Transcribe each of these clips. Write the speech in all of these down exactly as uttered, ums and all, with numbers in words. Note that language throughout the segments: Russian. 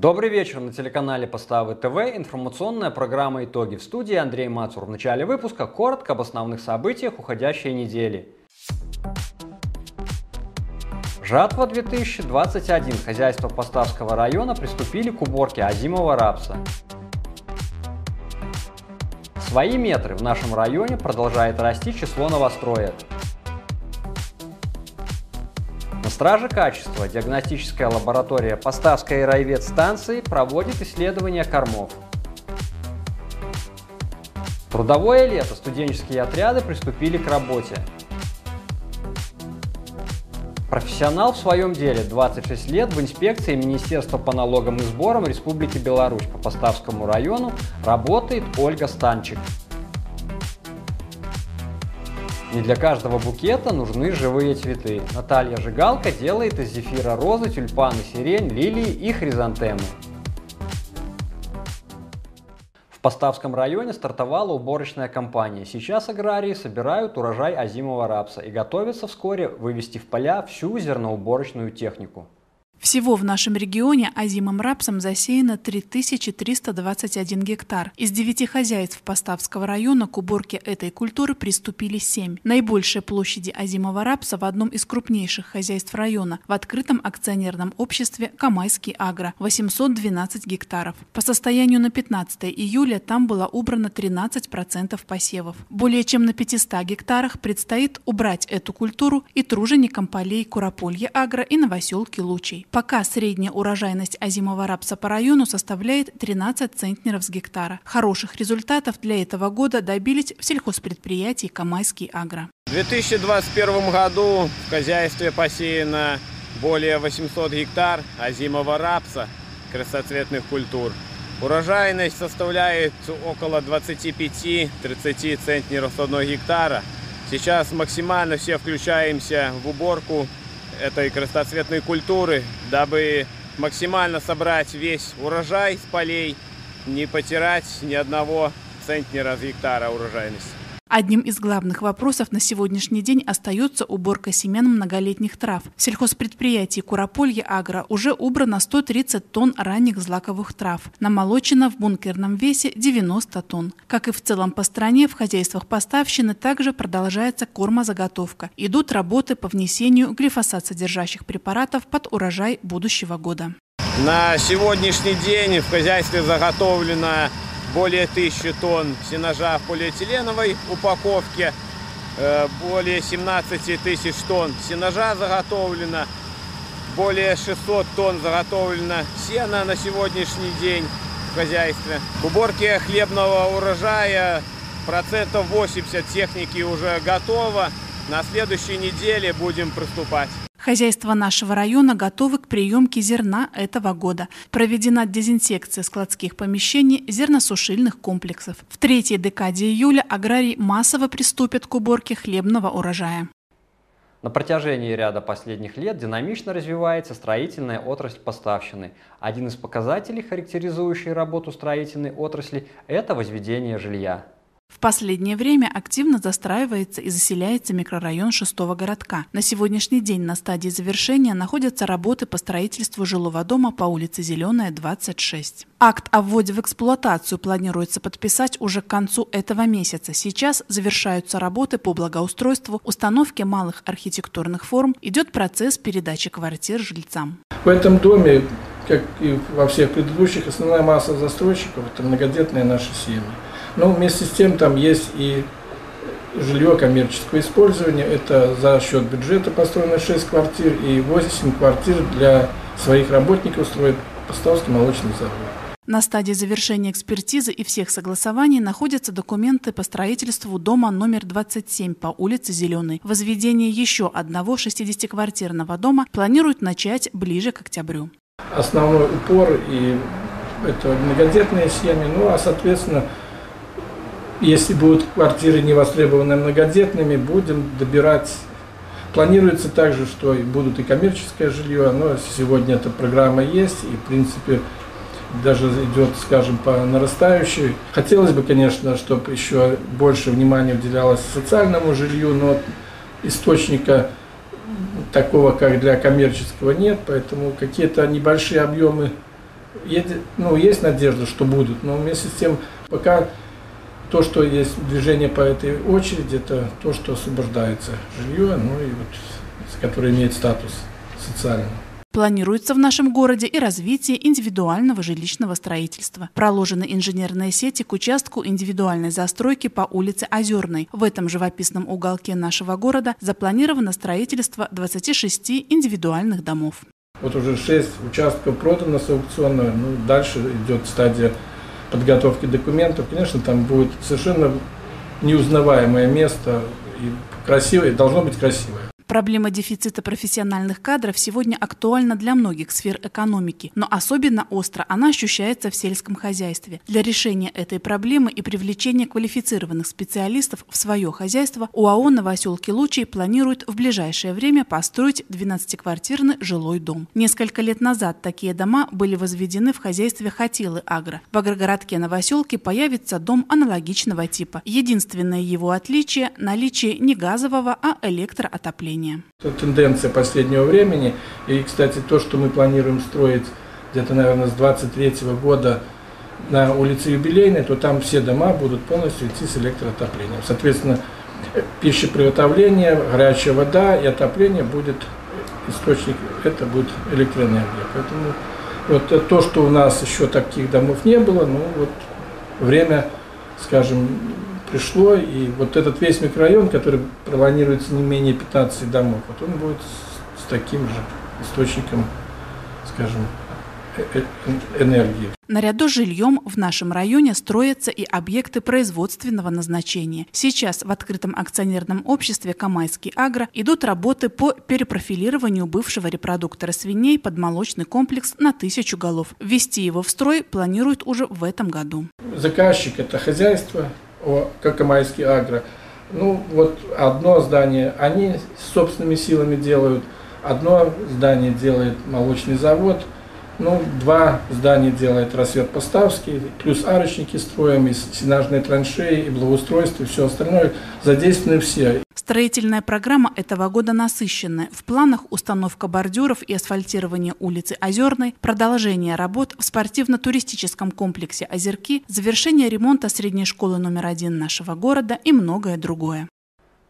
Добрый вечер, на телеканале Поставы ТВ информационная программа «Итоги», в студии Андрей Мацур. В начале выпуска коротко об основных событиях уходящей недели. Жатва две тысячи двадцать один. Хозяйства Поставского района приступили к уборке озимого рапса. Свои метры. В нашем районе продолжает расти число новостроек. На страже качества диагностическая лаборатория Поставской райветстанции проводит исследования кормов. Трудовое лето. Студенческие отряды приступили к работе. Профессионал в своем деле. двадцать шесть лет в инспекции Министерства по налогам и сборам Республики Беларусь по Поставскому району работает Ольга Станчик. Не для каждого букета нужны живые цветы. Наталья Жигалко делает из зефира розы, тюльпаны, сирень, лилии и хризантемы. В Поставском районе стартовала уборочная кампания. Сейчас аграрии собирают урожай озимого рапса и готовятся вскоре вывести в поля всю зерноуборочную технику. Всего в нашем регионе озимым рапсом засеяно три тысячи триста двадцать один гектар. Из девяти хозяйств Поставского района к уборке этой культуры приступили семь. Наибольшие площади озимого рапса в одном из крупнейших хозяйств района, в открытом акционерном обществе «Камайский Агро» – восемьсот двенадцать гектаров. По состоянию на пятнадцатое июля там было убрано тринадцать процентов посевов. Более чем на пятистах гектарах предстоит убрать эту культуру и труженикам полей Курополье Агро и Новоселки Лучей. Пока средняя урожайность озимого рапса по району составляет тринадцать центнеров с гектара. Хороших результатов для этого года добились в сельхозпредприятии «Камайский Агро». В две тысячи двадцать первом году в хозяйстве посеяно более восьмисот гектар озимого рапса красноцветных культур. Урожайность составляет около двадцати пяти тридцати центнеров с одного гектара. Сейчас максимально все включаемся в уборку этой красноцветной культуры, дабы максимально собрать весь урожай с полей, не потерять ни одного центнера с гектара урожайности. Одним из главных вопросов на сегодняшний день остается уборка семян многолетних трав. В сельхозпредприятии «Курополье Агро» уже убрано сто тридцать тонн ранних злаковых трав. Намолочено в бункерном весе девяносто тонн. Как и в целом по стране, в хозяйствах Поставщины также продолжается кормозаготовка. Идут работы по внесению глифосат-содержащих препаратов под урожай будущего года. На сегодняшний день в хозяйстве заготовлено более тысячи тонн сенажа в полиэтиленовой упаковке, более семнадцати тысяч тонн сенажа заготовлено, более шестисот тонн заготовлено сена на сегодняшний день в хозяйстве. К уборке хлебного урожая процентов восемьдесят техники уже готово. На следующей неделе будем приступать. Хозяйства нашего района готовы к приемке зерна этого года. Проведена дезинсекция складских помещений, зерносушильных комплексов. В третьей декаде июля аграрии массово приступят к уборке хлебного урожая. На протяжении ряда последних лет динамично развивается строительная отрасль Поставщины. Один из показателей, характеризующий работу строительной отрасли, это возведение жилья. В последнее время активно застраивается и заселяется микрорайон шестого городка. На сегодняшний день на стадии завершения находятся работы по строительству жилого дома по улице Зеленая, двадцать шесть. Акт о вводе в эксплуатацию планируется подписать уже к концу этого месяца. Сейчас завершаются работы по благоустройству, установке малых архитектурных форм, идет процесс передачи квартир жильцам. В этом доме, как и во всех предыдущих, основная масса застройщиков – это многодетные наши семьи. Но вместе с тем там есть и жилье коммерческого использования. Это за счет бюджета построено шесть квартир и восемь квартир для своих работников строит Поставский молочный завод. На стадии завершения экспертизы и всех согласований находятся документы по строительству дома номер двадцать семь по улице Зеленой. Возведение еще одного шестидесятиквартирного дома планируют начать ближе к октябрю. Основной упор и это многодетные семьи, ну а соответственно, если будут квартиры не востребованы многодетными, будем добирать. Планируется также, что будут и коммерческое жилье, но сегодня эта программа есть и, в принципе, даже идет, скажем, по нарастающей. Хотелось бы, конечно, чтобы еще больше внимания уделялось социальному жилью, но источника такого, как для коммерческого, нет, поэтому какие-то небольшие объемы Ну, есть надежда, что будут, но вместе с тем, пока то, что есть движение по этой очереди, это то, что освобождается жилье, ну и вот, которое имеет статус социального. Планируется в нашем городе и развитие индивидуального жилищного строительства. Проложены инженерные сети к участку индивидуальной застройки по улице Озерной. В этом живописном уголке нашего города запланировано строительство двадцати шести индивидуальных домов. Вот уже шесть участков продано с аукционного, ну, дальше идет стадия подготовки документов. Конечно, там будет совершенно неузнаваемое место, и красивое, и должно быть красивое. Проблема дефицита профессиональных кадров сегодня актуальна для многих сфер экономики, но особенно остро она ощущается в сельском хозяйстве. Для решения этой проблемы и привлечения квалифицированных специалистов в свое хозяйство УАО «Новоселки Лучей» планирует в ближайшее время построить двенадцатиквартирный жилой дом. Несколько лет назад такие дома были возведены в хозяйстве «Хотилы-Агро». В агрогородке Новоселки появится дом аналогичного типа. Единственное его отличие – наличие не газового, а электроотопления. Это тенденция последнего времени. И, кстати, то, что мы планируем строить где-то, наверное, с две тысячи двадцать третьего года на улице Юбилейной, то там все дома будут полностью идти с электроотоплением. Соответственно, пищеприготовление, горячая вода и отопление будет источник, это будет электроэнергия. Поэтому вот то, что у нас еще таких домов не было, ну вот время, скажем, пришло, и вот этот весь микрорайон, который планируется не менее пятнадцати домов, вот он будет с таким же источником, скажем, энергии. Наряду с жильем в нашем районе строятся и объекты производственного назначения. Сейчас в открытом акционерном обществе «Камайский Агро» идут работы по перепрофилированию бывшего репродуктора свиней под молочный комплекс на тысячу голов. Ввести его в строй планируют уже в этом году. Заказчик – это хозяйство, как «Камайский Агро». Ну вот одно здание они собственными силами делают, одно здание делает молочный завод, ну два здания делает «Рассвет Поставский», плюс арочники строим, и сенажные траншеи, и благоустройство, и все остальное задействованы все. Строительная программа этого года насыщенная. В планах установка бордюров и асфальтирование улицы Озерной, продолжение работ в спортивно-туристическом комплексе «Озерки», завершение ремонта средней школы номер один нашего города и многое другое.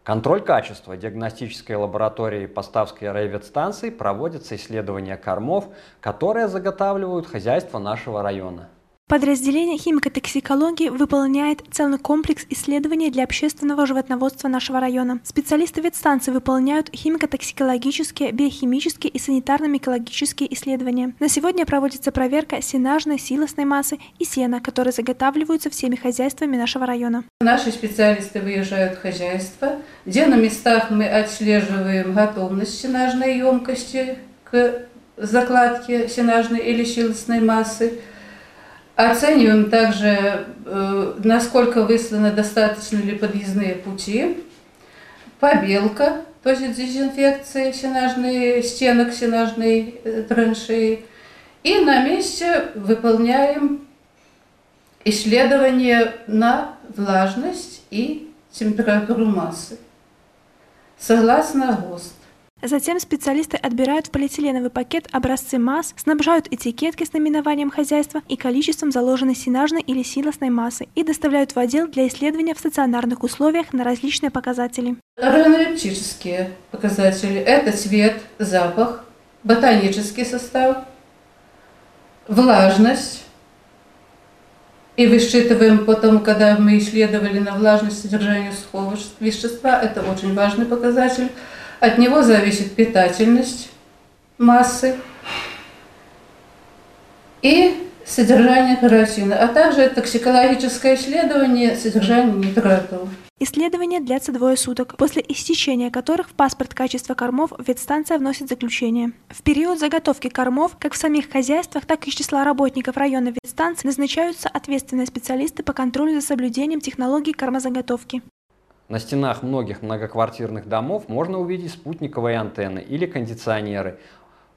Контроль качества диагностической лаборатории Поставской райветстанции проводится исследование кормов, которые заготавливают хозяйства нашего района. Подразделение химико-токсикологии выполняет целый комплекс исследований для общественного животноводства нашего района. Специалисты ветстанции выполняют химико-токсикологические, биохимические и санитарно-микологические исследования. На сегодня проводится проверка сенажной, силосной массы и сена, которые заготавливаются всеми хозяйствами нашего района. Наши специалисты выезжают в хозяйство, где на местах мы отслеживаем готовность сенажной емкости к закладке сенажной или силосной массы. Оцениваем также, насколько высланы, достаточно ли подъездные пути, побелка, то есть дезинфекция сенажной, стенок сенажной траншеи. И на месте выполняем исследование на влажность и температуру массы, согласно ГОСТ. Затем специалисты отбирают в полиэтиленовый пакет образцы масс, снабжают этикетки с наименованием хозяйства и количеством заложенной сенажной или силосной массы и доставляют в отдел для исследования в стационарных условиях на различные показатели. Органолептические показатели – это цвет, запах, ботанический состав, влажность. И высчитываем потом, когда мы исследовали на влажность содержание сухого вещества, это очень важный показатель. От него зависит питательность массы и содержание каротина, а также токсикологическое исследование содержания нитратов. Исследование длятся двое суток, после истечения которых в паспорт качества кормов ветстанция вносит заключение. В период заготовки кормов, как в самих хозяйствах, так и из числа работников района ветстанции назначаются ответственные специалисты по контролю за соблюдением технологий кормозаготовки. На стенах многих многоквартирных домов можно увидеть спутниковые антенны или кондиционеры.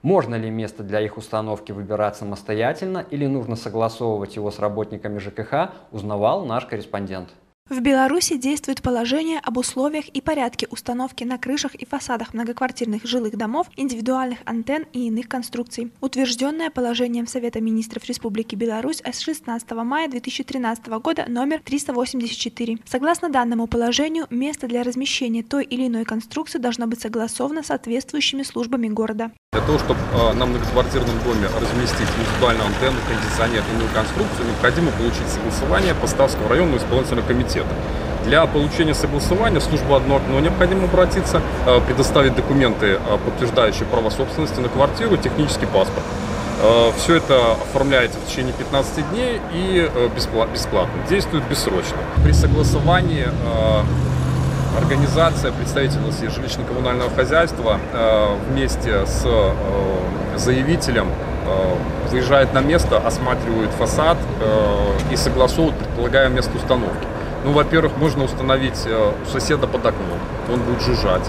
Можно ли место для их установки выбирать самостоятельно или нужно согласовывать его с работниками ЖКХ, узнавал наш корреспондент. В Беларуси действует положение об условиях и порядке установки на крышах и фасадах многоквартирных жилых домов индивидуальных антенн и иных конструкций, утвержденное положением Совета министров Республики Беларусь от шестнадцатого мая две тысячи тринадцатого года номер триста восемьдесят четыре. Согласно данному положению, место для размещения той или иной конструкции должно быть согласовано с соответствующими службами города. Для того, чтобы на многоквартирном доме разместить индивидуальную антенну, кондиционер, иную конструкцию, необходимо получить согласование Поставского районного исполнительного комитета. Для получения согласования в службу «Одно окно» необходимо обратиться, предоставить документы, подтверждающие право собственности на квартиру, технический паспорт. Все это оформляется в течение пятнадцати дней и бесплатно, действует бессрочно. При согласовании организация, представительница жилищно-коммунального хозяйства вместе с заявителем выезжает на место, осматривает фасад и согласовывает предполагаемое место установки. Ну, во-первых, можно установить у соседа под окном, он будет жужжать.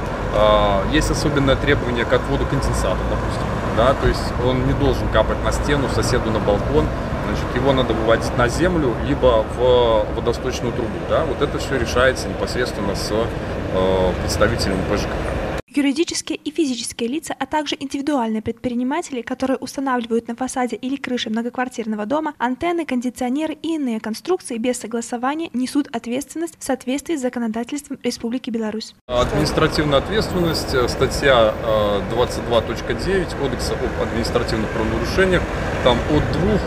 Есть особенное требование к отводу конденсата, допустим. Да? То есть он не должен капать на стену, соседу на балкон. Значит, его надо выводить на землю, либо в водосточную трубу. Да? Вот это все решается непосредственно с представителем ПЖКХ. Юридические и физические лица, а также индивидуальные предприниматели, которые устанавливают на фасаде или крыше многоквартирного дома антенны, кондиционеры и иные конструкции без согласования, несут ответственность в соответствии с законодательством Республики Беларусь. Административная ответственность, статья двадцать два точка девять Кодекса об административных правонарушениях, там от двух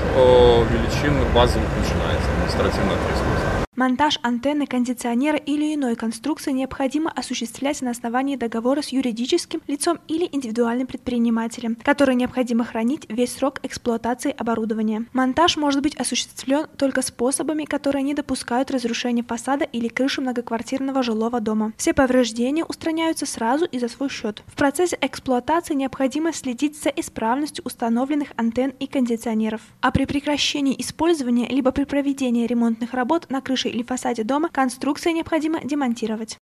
величин базовых начинается административная ответственность. Монтаж антенны, кондиционера или иной конструкции необходимо осуществлять на основании договора с юридическим лицом или индивидуальным предпринимателем, который необходимо хранить весь срок эксплуатации оборудования. Монтаж может быть осуществлен только способами, которые не допускают разрушения фасада или крыши многоквартирного жилого дома. Все повреждения устраняются сразу и за свой счет. В процессе эксплуатации необходимо следить за исправностью установленных антенн и кондиционеров. А при прекращении использования либо при проведении ремонтных работ на крыше или фасаде дома конструкции необходимо демонтировать.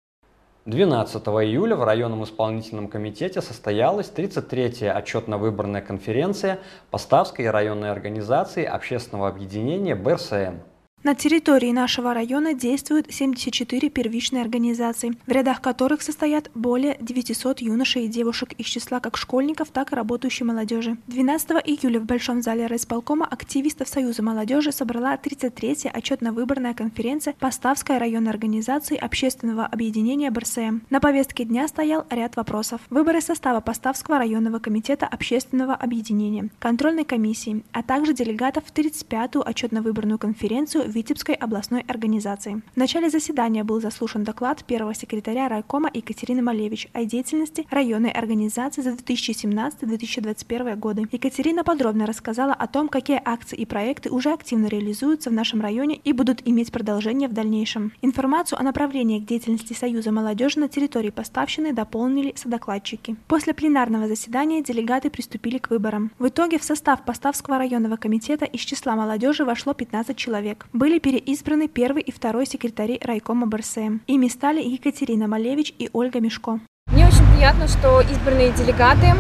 двенадцатого июля в районном исполнительном комитете состоялась тридцать третья отчетно-выборная конференция Поставской районной организации общественного объединения БРСМ. На территории нашего района действуют семьдесят четыре первичные организации, в рядах которых состоят более девятисот юношей и девушек из числа как школьников, так и работающей молодежи. двенадцатого июля в Большом зале райисполкома активистов Союза молодежи собрала тридцать третья отчетно-выборная конференция Поставской районной организации общественного объединения БРСМ. На повестке дня стоял ряд вопросов: выборы состава Поставского районного комитета общественного объединения, контрольной комиссии, а также делегатов в тридцать пятую отчетно-выборную конференцию Витебской областной организации. В начале заседания был заслушан доклад первого секретаря райкома Екатерины Малевич о деятельности районной организации за две тысячи семнадцатый — две тысячи двадцать первый годы. Екатерина подробно рассказала о том, какие акции и проекты уже активно реализуются в нашем районе и будут иметь продолжение в дальнейшем. Информацию о направлениях деятельности Союза молодежи на территории Поставщины дополнили содокладчики. После пленарного заседания делегаты приступили к выборам. В итоге в состав Поставского районного комитета из числа молодежи вошло пятнадцать человек. Были переизбраны первый и второй секретари райкома БРСМ. Ими стали Екатерина Малевич и Ольга Мешко. Мне очень приятно, что избранные делегаты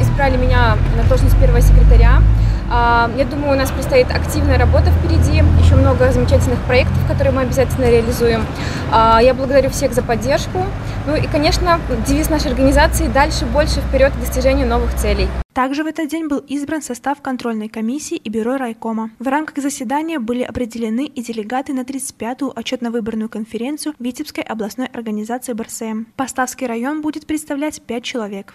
избрали меня на должность первого секретаря. Я думаю, у нас предстоит активная работа впереди, еще много замечательных проектов, которые мы обязательно реализуем. Я благодарю всех за поддержку. Ну и, конечно, девиз нашей организации «Дальше, больше, вперед» к достижению новых целей. Также в этот день был избран состав контрольной комиссии и бюро райкома. В рамках заседания были определены и делегаты на тридцать пятую отчетно-выборную конференцию Витебской областной организации БРСМ. Поставский район будет представлять пять человек.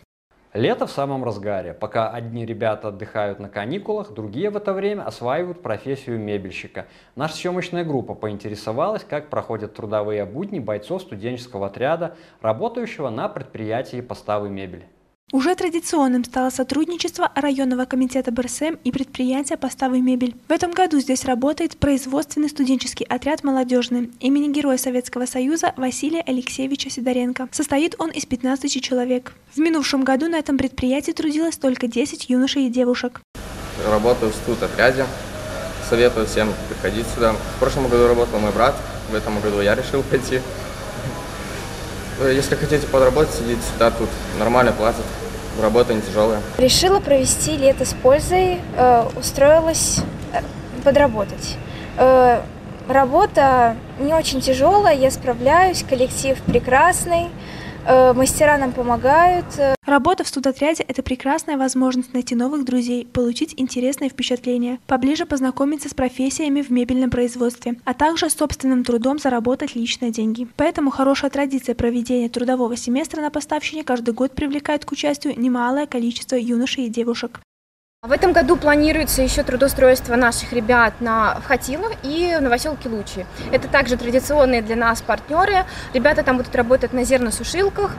Лето в самом разгаре. Пока одни ребята отдыхают на каникулах, другие в это время осваивают профессию мебельщика. Наша съемочная группа поинтересовалась, как проходят трудовые будни бойцов студенческого отряда, работающего на предприятии «Поставы мебель». Уже традиционным стало сотрудничество районного комитета БРСМ и предприятия «Поставы мебель». В этом году здесь работает производственный студенческий отряд «Молодежный» имени Героя Советского Союза Василия Алексеевича Сидоренко. Состоит он из пятнадцати человек. В минувшем году на этом предприятии трудилось только десять юношей и девушек. Работаю в студотряде. Советую всем приходить сюда. В прошлом году работал мой брат, в этом году я решил пойти. Если хотите подработать, сидите сюда, тут нормально платят, работа не тяжелая. Решила провести лето с пользой, э, устроилась подработать. Э, Работа не очень тяжелая, я справляюсь, коллектив прекрасный, э, мастера нам помогают. Работа в студотряде – это прекрасная возможность найти новых друзей, получить интересные впечатления, поближе познакомиться с профессиями в мебельном производстве, а также собственным трудом заработать личные деньги. Поэтому хорошая традиция проведения трудового семестра на Поставщине каждый год привлекает к участию немалое количество юношей и девушек. В этом году планируется еще трудоустройство наших ребят на Хотилах и Новоселки Лучей. Это также традиционные для нас партнеры. Ребята там будут работать на зерносушилках.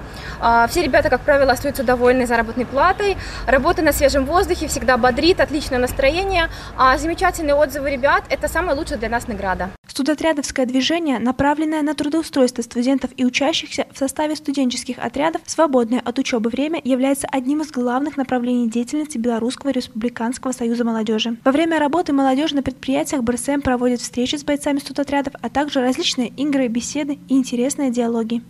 Все ребята, как правило, остаются довольны заработной платой. Работа на свежем воздухе всегда бодрит, отличное настроение. А замечательные отзывы ребят – это самая лучшая для нас награда. Студотрядовское движение, направленное на трудоустройство студентов и учащихся в составе студенческих отрядов, свободное от учебы время, является одним из главных направлений деятельности Белорусского республиканского союза молодежи. Во время работы молодежь на предприятиях БРСМ проводит встречи с бойцами студотрядов, а также различные игры, беседы и интересные диалоги.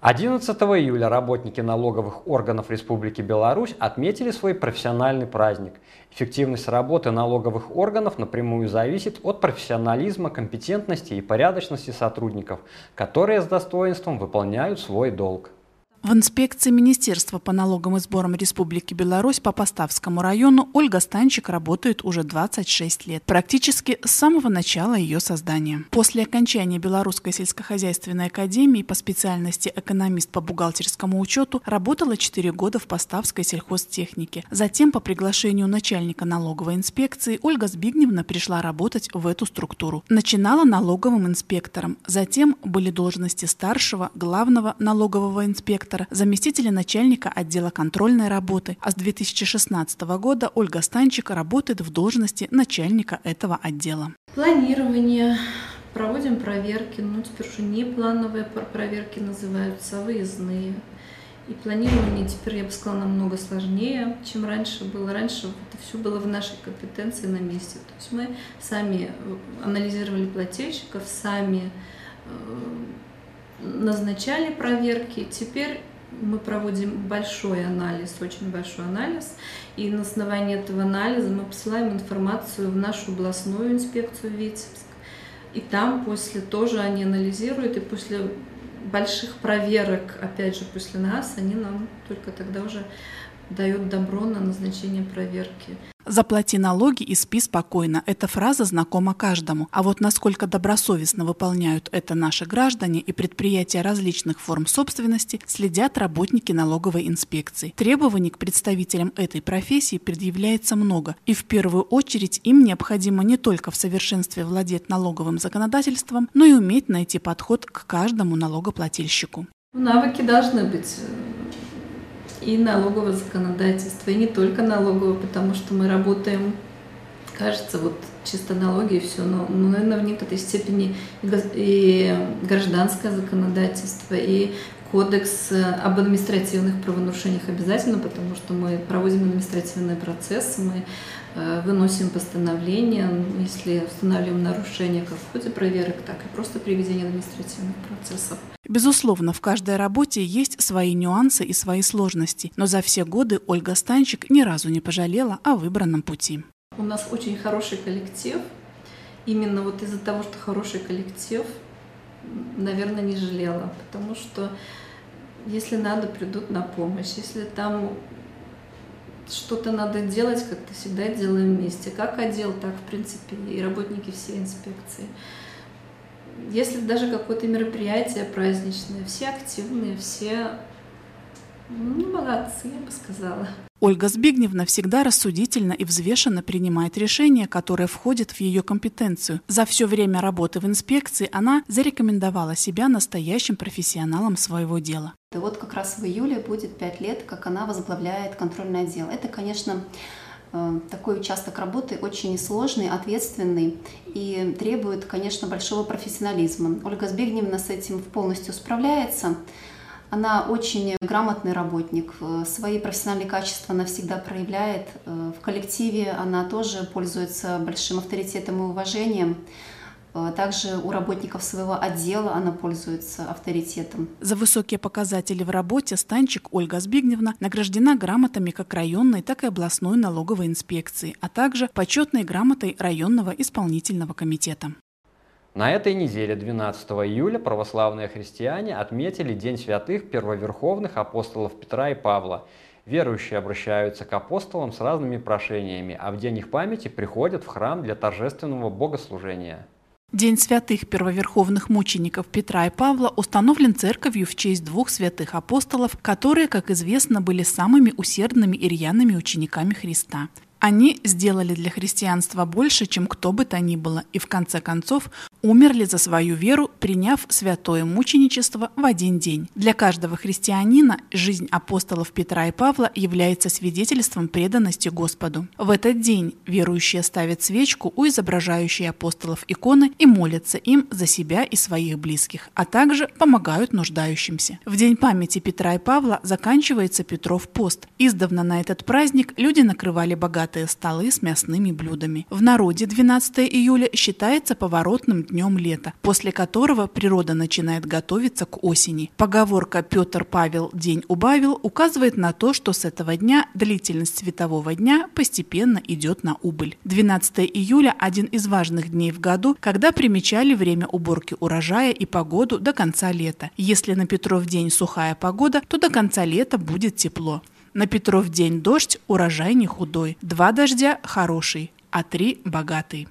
одиннадцатого июля работники налоговых органов Республики Беларусь отметили свой профессиональный праздник. Эффективность работы налоговых органов напрямую зависит от профессионализма, компетентности и порядочности сотрудников, которые с достоинством выполняют свой долг. В инспекции Министерства по налогам и сборам Республики Беларусь по Поставскому району Ольга Станчик работает уже двадцать шесть лет, практически с самого начала ее создания. После окончания Белорусской сельскохозяйственной академии по специальности экономист по бухгалтерскому учету работала четыре года в Поставской сельхозтехнике. Затем по приглашению начальника налоговой инспекции Ольга Збигневна пришла работать в эту структуру. Начинала налоговым инспектором, затем были должности старшего, главного налогового инспектора, заместителя начальника отдела контрольной работы, а с две тысячи шестнадцатого года Ольга Станчик работает в должности начальника этого отдела. Планирование, проводим проверки, ну теперь уже не плановые проверки называются, а выездные. И планирование теперь, я бы сказала, намного сложнее, чем раньше было. Раньше это все было в нашей компетенции на месте. То есть мы сами анализировали плательщиков, сами назначали проверки, теперь мы проводим большой анализ, очень большой анализ, и на основании этого анализа мы посылаем информацию в нашу областную инспекцию Витебск, и там после тоже они анализируют, и после больших проверок, опять же, после нас, они нам только тогда уже дают добро на назначение проверки. «Заплати налоги и спи спокойно» – эта фраза знакома каждому. А вот насколько добросовестно выполняют это наши граждане и предприятия различных форм собственности, следят работники налоговой инспекции. Требований к представителям этой профессии предъявляется много. И в первую очередь им необходимо не только в совершенстве владеть налоговым законодательством, но и уметь найти подход к каждому налогоплательщику. Навыки должны быть. И налоговое законодательство, и не только налоговое, потому что мы работаем, кажется, вот чисто налоги и все, но, наверное, в некоторой степени и гражданское законодательство, и кодекс об административных правонарушениях обязательно, потому что мы проводим административный процесс, мы выносим постановление, если устанавливаем нарушение как в ходе проверок, так и просто при ведении административных процессов. Безусловно, в каждой работе есть свои нюансы и свои сложности, но за все годы Ольга Станчик ни разу не пожалела о выбранном пути. У нас очень хороший коллектив. Именно вот из-за того, что хороший коллектив, наверное, не жалела, потому что если надо, придут на помощь, если там что-то надо делать, как-то всегда делаем вместе. Как отдел, так, в принципе, и работники всей инспекции. Если даже какое-то мероприятие праздничное, все активные, все ну, молодцы, я бы сказала. Ольга Збигневна всегда рассудительно и взвешенно принимает решения, которые входят в ее компетенцию. За все время работы в инспекции она зарекомендовала себя настоящим профессионалом своего дела. И вот как раз в июле будет пять лет, как она возглавляет контрольный отдел. Это, конечно, такой участок работы очень сложный, ответственный и требует, конечно, большого профессионализма. Ольга Збигневна с этим полностью справляется. Она очень грамотный работник, свои профессиональные качества она всегда проявляет. В коллективе она тоже пользуется большим авторитетом и уважением. Также у работников своего отдела она пользуется авторитетом. За высокие показатели в работе Станчик Ольга Збигневна награждена грамотами как районной, так и областной налоговой инспекции, а также почетной грамотой районного исполнительного комитета. На этой неделе, двенадцатого июля, православные христиане отметили День святых первоверховных апостолов Петра и Павла. Верующие обращаются к апостолам с разными прошениями, а в день их памяти приходят в храм для торжественного богослужения. День святых первоверховных мучеников Петра и Павла установлен церковью в честь двух святых апостолов, которые, как известно, были самыми усердными и рьяными учениками Христа. Они сделали для христианства больше, чем кто бы то ни было, и в конце концов умерли за свою веру, приняв святое мученичество в один день. Для каждого христианина жизнь апостолов Петра и Павла является свидетельством преданности Господу. В этот день верующие ставят свечку у изображающей апостолов иконы и молятся им за себя и своих близких, а также помогают нуждающимся. В день памяти Петра и Павла заканчивается Петров пост. Издавна на этот праздник люди накрывали богатые столы с мясными блюдами. В народе двенадцатое июля считается поворотным днем лета, после которого природа начинает готовиться к осени. Поговорка «Петр Павел день убавил» указывает на то, что с этого дня длительность светового дня постепенно идет на убыль. двенадцатое июля – один из важных дней в году, когда примечали время уборки урожая и погоду до конца лета. Если на Петров день сухая погода, то до конца лета будет тепло. На Петров день дождь, урожай не худой. Два дождя – хороший, а три – богатый.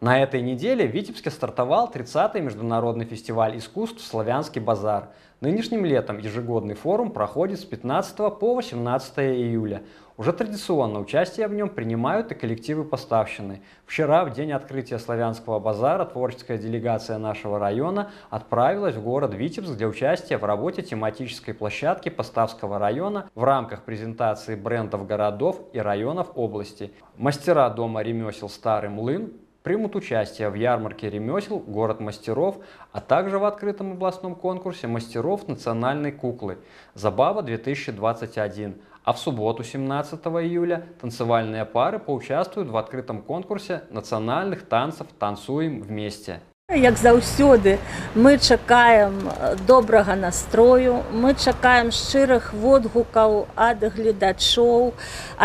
На этой неделе в Витебске стартовал тридцатый международный фестиваль искусств «Славянский базар». Нынешним летом ежегодный форум проходит с пятнадцатого по восемнадцатое июля. Уже традиционно участие в нем принимают и коллективы Поставщины. Вчера, в день открытия «Славянского базара», творческая делегация нашего района отправилась в город Витебск для участия в работе тематической площадки Поставского района в рамках презентации брендов городов и районов области. Мастера дома ремесел «Старый млын» примут участие в ярмарке ремесел «Город мастеров», а также в открытом областном конкурсе мастеров национальной куклы «Забава две тысячи двадцать один». А в субботу, семнадцатого июля, танцевальные пары поучаствуют в открытом конкурсе национальных танцев «Танцуем вместе». Як завсюди, ми чекаємо доброго настрою, ми чекаємо щирих водгуків від глядачів,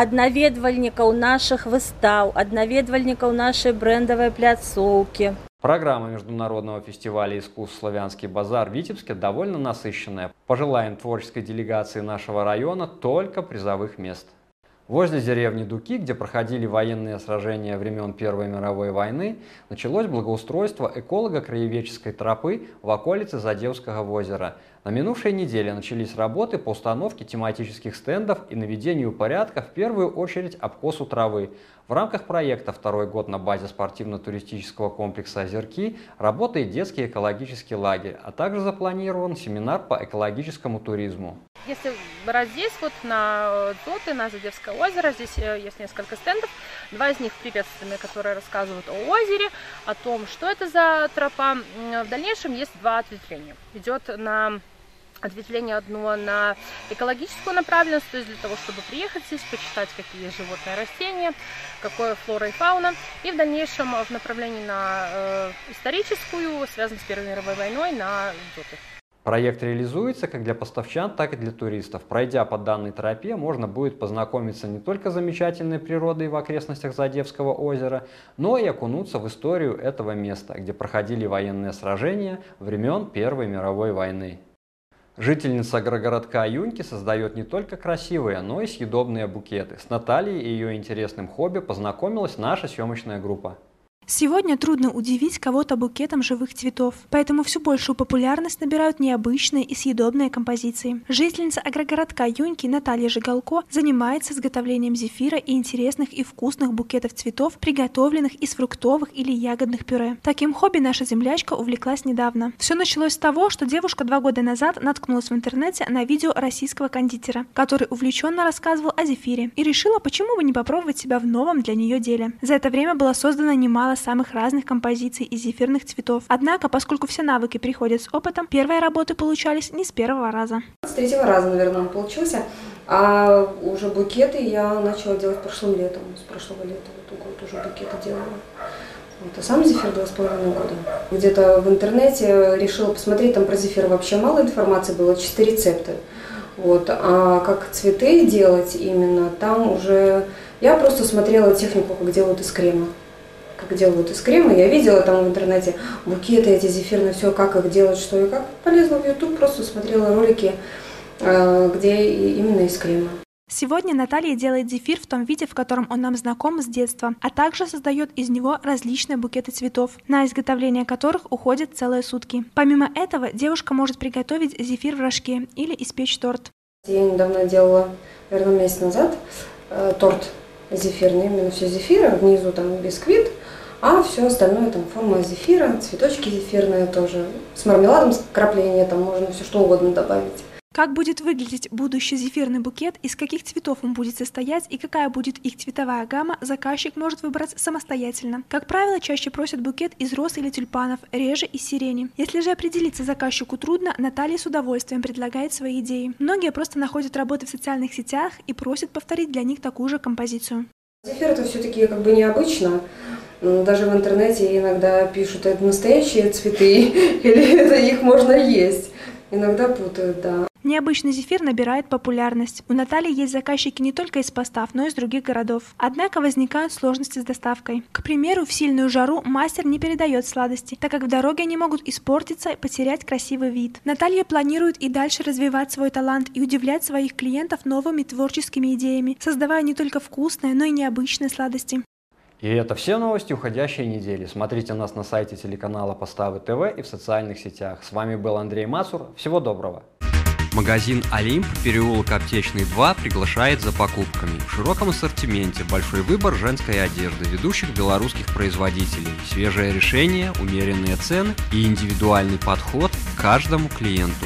одновідувальників наших вистав, одновідувальників нашої брендової пляцовки. Программа международного фестиваля искусств «Славянский базар» в Витебске довольно насыщенная. Пожелаем творческой делегации нашего района только призовых мест. Возле деревни Дуки, где проходили военные сражения времен Первой мировой войны, началось благоустройство эколого-краеведческой тропы в околице Задевского озера. На минувшей неделе начались работы по установке тематических стендов и наведению порядка, в первую очередь, обкосу травы. В рамках проекта «Второй год» на базе спортивно-туристического комплекса «Озерки» работает детский экологический лагерь, а также запланирован семинар по экологическому туризму. Если брать здесь, вот на Доты, на Задевское озеро, здесь есть несколько стендов. Два из них приветственные, которые рассказывают о озере, о том, что это за тропа. В дальнейшем есть два ответвления. Идет на ответвление одно на экологическую направленность, то есть для того, чтобы приехать здесь, почитать, какие есть животные, растения, какое флора и фауна. И в дальнейшем в направлении на историческую, связанную с Первой мировой войной, на Доты. Проект реализуется как для поставщан, так и для туристов. Пройдя по данной тропе, можно будет познакомиться не только с замечательной природой в окрестностях Задевского озера, но и окунуться в историю этого места, где проходили военные сражения времен Первой мировой войны. Жительница агрогородка Юньки создает не только красивые, но и съедобные букеты. С Натальей и ее интересным хобби познакомилась наша съемочная группа. Сегодня трудно удивить кого-то букетом живых цветов, поэтому все большую популярность набирают необычные и съедобные композиции. Жительница агрогородка Юньки Наталья Жигалко занимается изготовлением зефира и интересных и вкусных букетов цветов, приготовленных из фруктовых или ягодных пюре. Таким хобби наша землячка увлеклась недавно. Все началось с того, что девушка два года назад наткнулась в интернете на видео российского кондитера, который увлеченно рассказывал о зефире, и решила, почему бы не попробовать себя в новом для нее деле. За это время было создано немало самых разных композиций из зефирных цветов. Однако, поскольку все навыки приходят с опытом, первые работы получались не с первого раза. С третьего раза, наверное, он получился. А уже букеты я начала делать прошлым летом. С прошлого лета вот год уже букеты делала. Вот, а сам зефир два с половиной года. Где-то в интернете решила посмотреть, там про зефир вообще мало информации было, чисто рецепты. Вот, а как цветы делать именно, там уже... Я просто смотрела технику, как делают из крема. как делают из крема. Я видела там в интернете букеты эти зефирные, все, как их делать, что и как. Полезла в YouTube, просто смотрела ролики, где именно из крема. Сегодня Наталья делает зефир в том виде, в котором он нам знаком с детства, а также создает из него различные букеты цветов, на изготовление которых уходят целые сутки. Помимо этого, девушка может приготовить зефир в рожке или испечь торт. Я недавно делала, наверное, месяц назад торт зефирный, именно все зефира, внизу там бисквит, а все остальное там форма зефира, цветочки зефирные тоже, с мармеладом, с краплением, там можно все что угодно добавить. Как будет выглядеть будущий зефирный букет, из каких цветов он будет состоять и какая будет их цветовая гамма, заказчик может выбрать самостоятельно. Как правило, чаще просят букет из роз или тюльпанов, реже из сирени. Если же определиться заказчику трудно, Наталья с удовольствием предлагает свои идеи. Многие просто находят работы в социальных сетях и просят повторить для них такую же композицию. Зефир это все-таки как бы необычно. Даже в интернете иногда пишут, это настоящие цветы или это их можно есть. Иногда путают, да. Необычный зефир набирает популярность. У Натальи есть заказчики не только из Постав, но и из других городов. Однако возникают сложности с доставкой. К примеру, в сильную жару мастер не передает сладости, так как в дороге они могут испортиться и потерять красивый вид. Наталья планирует и дальше развивать свой талант и удивлять своих клиентов новыми творческими идеями, создавая не только вкусные, но и необычные сладости. И это все новости уходящей недели. Смотрите нас на сайте телеканала Поставы ТВ и в социальных сетях. С вами был Андрей Мацур. Всего доброго. Магазин «Олимп», переулок Аптечный, два, приглашает за покупками. В широком ассортименте большой выбор женской одежды ведущих белорусских производителей, свежее решение, умеренные цены и индивидуальный подход к каждому клиенту.